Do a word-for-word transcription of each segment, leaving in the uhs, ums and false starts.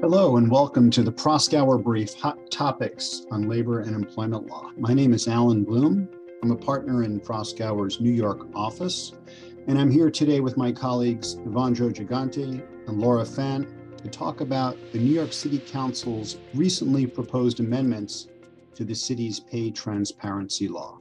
Hello and welcome to the Proskauer Brief, Hot Topics on Labor and Employment Law. My name is Allan Bloom. I'm a partner in Proskauer's New York office, and I'm here today with my colleagues Evandro Gigante and Laura Fant to talk about the New York City Council's recently proposed amendments to the city's pay transparency law,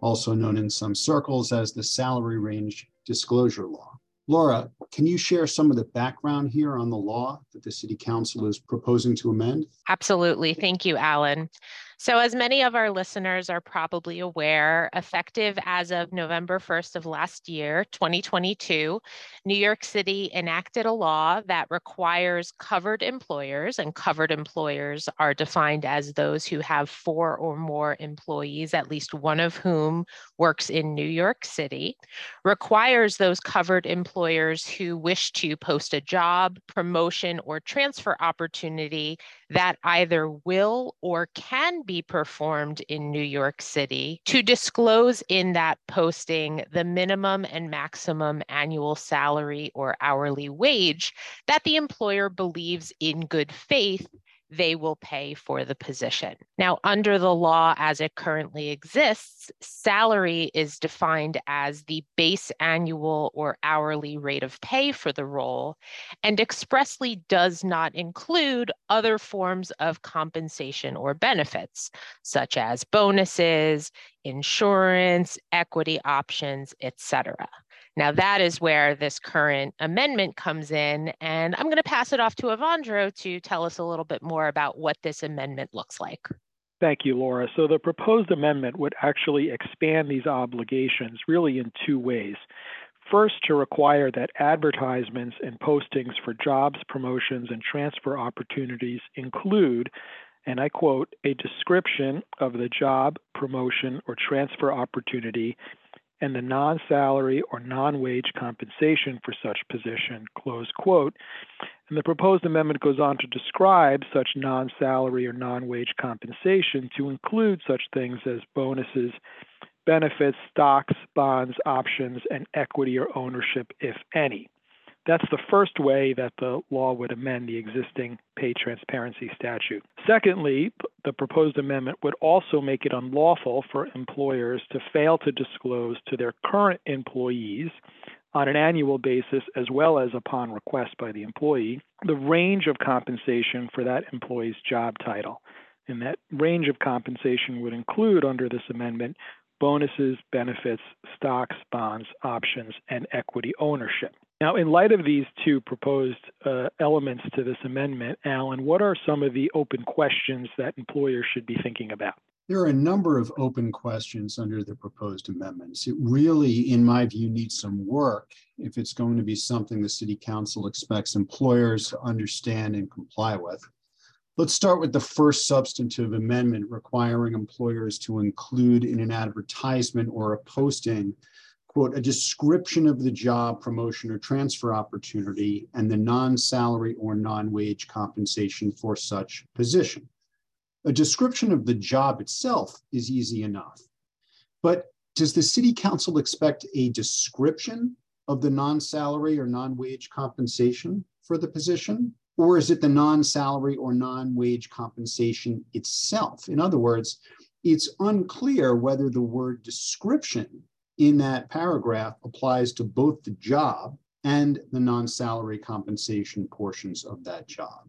also known in some circles as the salary range disclosure law. Laura, can you share some of the background here on the law that the City Council is proposing to amend? Absolutely. Thank you, Allan. So as many of our listeners are probably aware, effective as of November first of last year, twenty twenty-two, New York City enacted a law that requires covered employers, and covered employers are defined as those who have four or more employees, at least one of whom works in New York City, requires those covered employers who wish to post a job, promotion, or transfer opportunity that either will or can be performed in New York City to disclose in that posting the minimum and maximum annual salary or hourly wage that the employer believes in good faith they will pay for the position. Now, under the law as it currently exists, salary is defined as the base annual or hourly rate of pay for the role and expressly does not include other forms of compensation or benefits, such as bonuses, insurance, equity options, et cetera. Now that is where this current amendment comes in, and I'm going to pass it off to Evandro to tell us a little bit more about what this amendment looks like. Thank you, Laura. So the proposed amendment would actually expand these obligations really in two ways. First, to require that advertisements and postings for jobs, promotions, and transfer opportunities include, and I quote, a description of the job, promotion, or transfer opportunity and the non-salary or non-wage compensation for such position, close quote. And the proposed amendment goes on to describe such non-salary or non-wage compensation to include such things as bonuses, benefits, stocks, bonds, options, and equity or ownership, if any. That's the first way that the law would amend the existing pay transparency statute. Secondly, the proposed amendment would also make it unlawful for employers to fail to disclose to their current employees on an annual basis, as well as upon request by the employee, the range of compensation for that employee's job title. And that range of compensation would include, under this amendment, bonuses, benefits, stocks, bonds, options, and equity ownership. Now, in light of these two proposed uh, elements to this amendment, Allan, what are some of the open questions that employers should be thinking about? There are a number of open questions under the proposed amendments. It really, in my view, needs some work if it's going to be something the City Council expects employers to understand and comply with. Let's start with the first substantive amendment requiring employers to include in an advertisement or a posting, quote, a description of the job, promotion, or transfer opportunity and the non-salary or non-wage compensation for such position. A description of the job itself is easy enough, but does the City Council expect a description of the non-salary or non-wage compensation for the position? Or is it the non-salary or non-wage compensation itself? In other words, it's unclear whether the word description in that paragraph applies to both the job and the non-salary compensation portions of that job.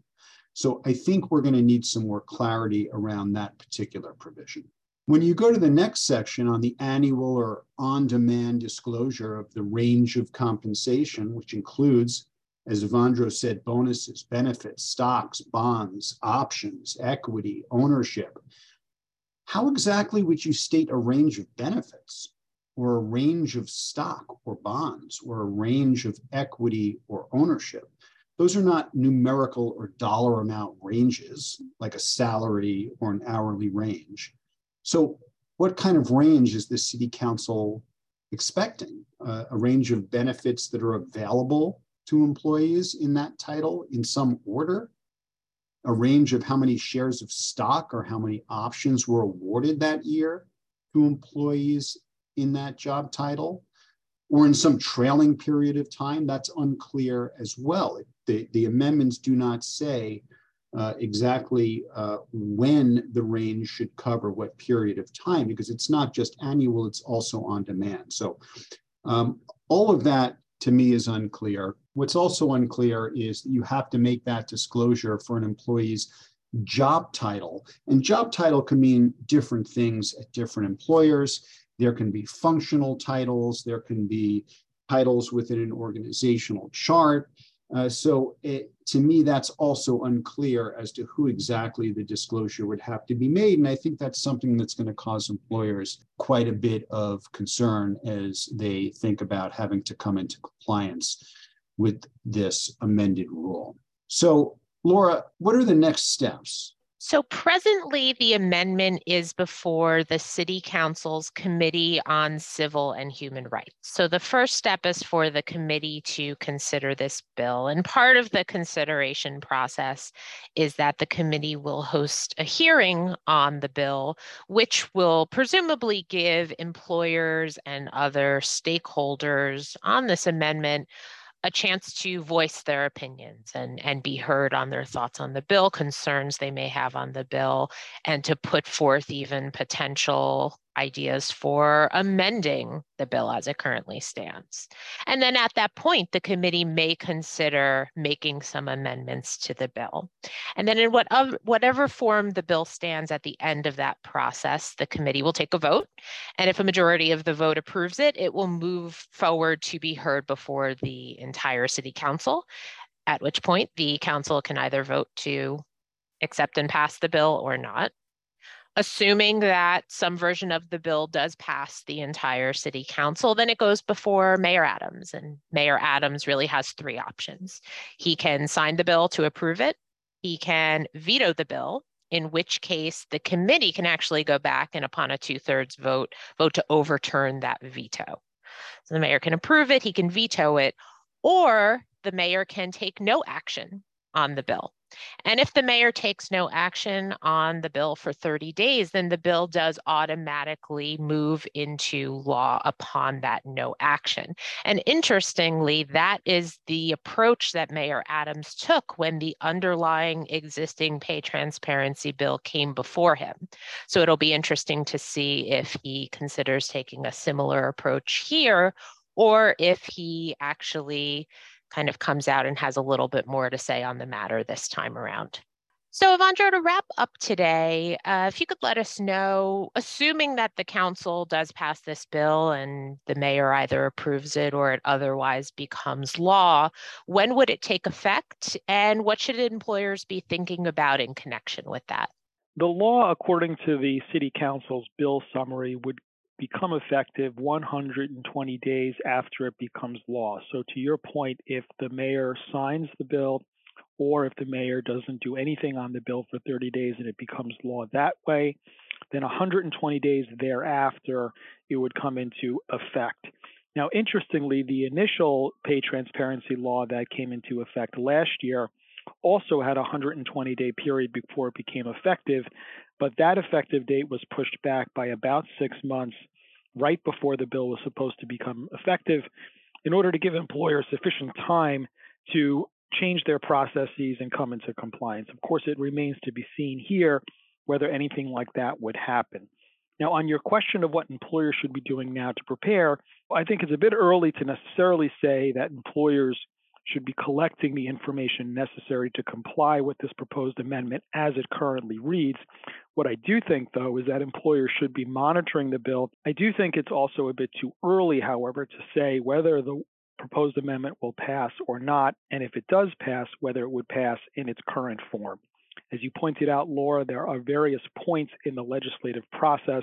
So I think we're going to need some more clarity around that particular provision. When you go to the next section on the annual or on-demand disclosure of the range of compensation, which includes, as Evandro said, bonuses, benefits, stocks, bonds, options, equity, ownership, how exactly would you state a range of benefits, or a range of stock or bonds, or a range of equity or ownership? Those are not numerical or dollar amount ranges, like a salary or an hourly range. So what kind of range is the City Council expecting? Uh, a range of benefits that are available to employees in that title in some order? A range of how many shares of stock or how many options were awarded that year to employees in that job title, or in some trailing period of time? That's unclear as well. The, the amendments do not say uh, exactly uh, when the rain should cover what period of time, because it's not just annual, it's also on demand. So um, all of that to me is unclear. What's also unclear is that you have to make that disclosure for an employee's job title. And job title can mean different things at different employers. There can be functional titles, there can be titles within an organizational chart. Uh, so it, to me, that's also unclear as to who exactly the disclosure would have to be made. And I think that's something that's going to cause employers quite a bit of concern as they think about having to come into compliance with this amended rule. So, Laura, what are the next steps? So presently, the amendment is before the City Council's Committee on Civil and Human Rights. So the first step is for the committee to consider this bill. And part of the consideration process is that the committee will host a hearing on the bill, which will presumably give employers and other stakeholders on this amendment a chance to voice their opinions and, and be heard on their thoughts on the bill, concerns they may have on the bill, and to put forth even potential ideas for amending the bill as it currently stands. And then at that point, the committee may consider making some amendments to the bill. And then in what, whatever form the bill stands at the end of that process, the committee will take a vote. And if a majority of the vote approves it, it will move forward to be heard before the entire City Council, at which point the council can either vote to accept and pass the bill or not. Assuming that some version of the bill does pass the entire City Council, then it goes before Mayor Adams. And Mayor Adams really has three options. He can sign the bill to approve it. He can veto the bill, in which case the committee can actually go back and, upon a two-thirds vote, vote to overturn that veto. So the mayor can approve it, he can veto it, or the mayor can take no action on the bill. And if the mayor takes no action on the bill for thirty days, then the bill does automatically move into law upon that no action. And interestingly, that is the approach that Mayor Adams took when the underlying existing pay transparency bill came before him. So it'll be interesting to see if he considers taking a similar approach here, or if he actually kind of comes out and has a little bit more to say on the matter this time around. So, Evandro, to wrap up today, uh, if you could let us know, assuming that the council does pass this bill and the mayor either approves it or it otherwise becomes law, when would it take effect and what should employers be thinking about in connection with that? The law, according to the City Council's bill summary, would become effective one hundred twenty days after it becomes law. So to your point, if the mayor signs the bill or if the mayor doesn't do anything on the bill for thirty days and it becomes law that way, then one hundred twenty days thereafter, it would come into effect. Now, interestingly, the initial pay transparency law that came into effect last year also had a one hundred twenty day period before it became effective, but that effective date was pushed back by about six months right before the bill was supposed to become effective in order to give employers sufficient time to change their processes and come into compliance. Of course, it remains to be seen here whether anything like that would happen. Now, on your question of what employers should be doing now to prepare, I think it's a bit early to necessarily say that employers should be collecting the information necessary to comply with this proposed amendment as it currently reads. What I do think, though, is that employers should be monitoring the bill. I do think it's also a bit too early, however, to say whether the proposed amendment will pass or not, and if it does pass, whether it would pass in its current form. As you pointed out, Laura, there are various points in the legislative process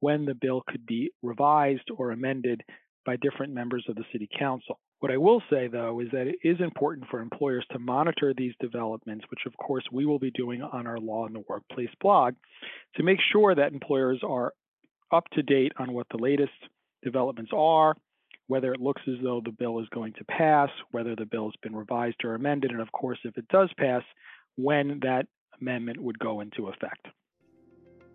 when the bill could be revised or amended by different members of the City Council. What I will say, though, is that it is important for employers to monitor these developments, which, of course, we will be doing on our Law in the Workplace blog, to make sure that employers are up to date on what the latest developments are, whether it looks as though the bill is going to pass, whether the bill has been revised or amended, and, of course, if it does pass, when that amendment would go into effect.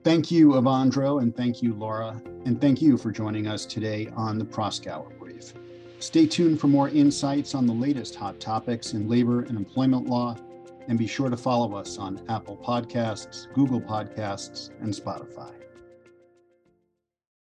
Thank you, Evandro, and thank you, Laura, and thank you for joining us today on the Proskauer Brief. Stay tuned for more insights on the latest hot topics in labor and employment law, and be sure to follow us on Apple Podcasts, Google Podcasts, and Spotify.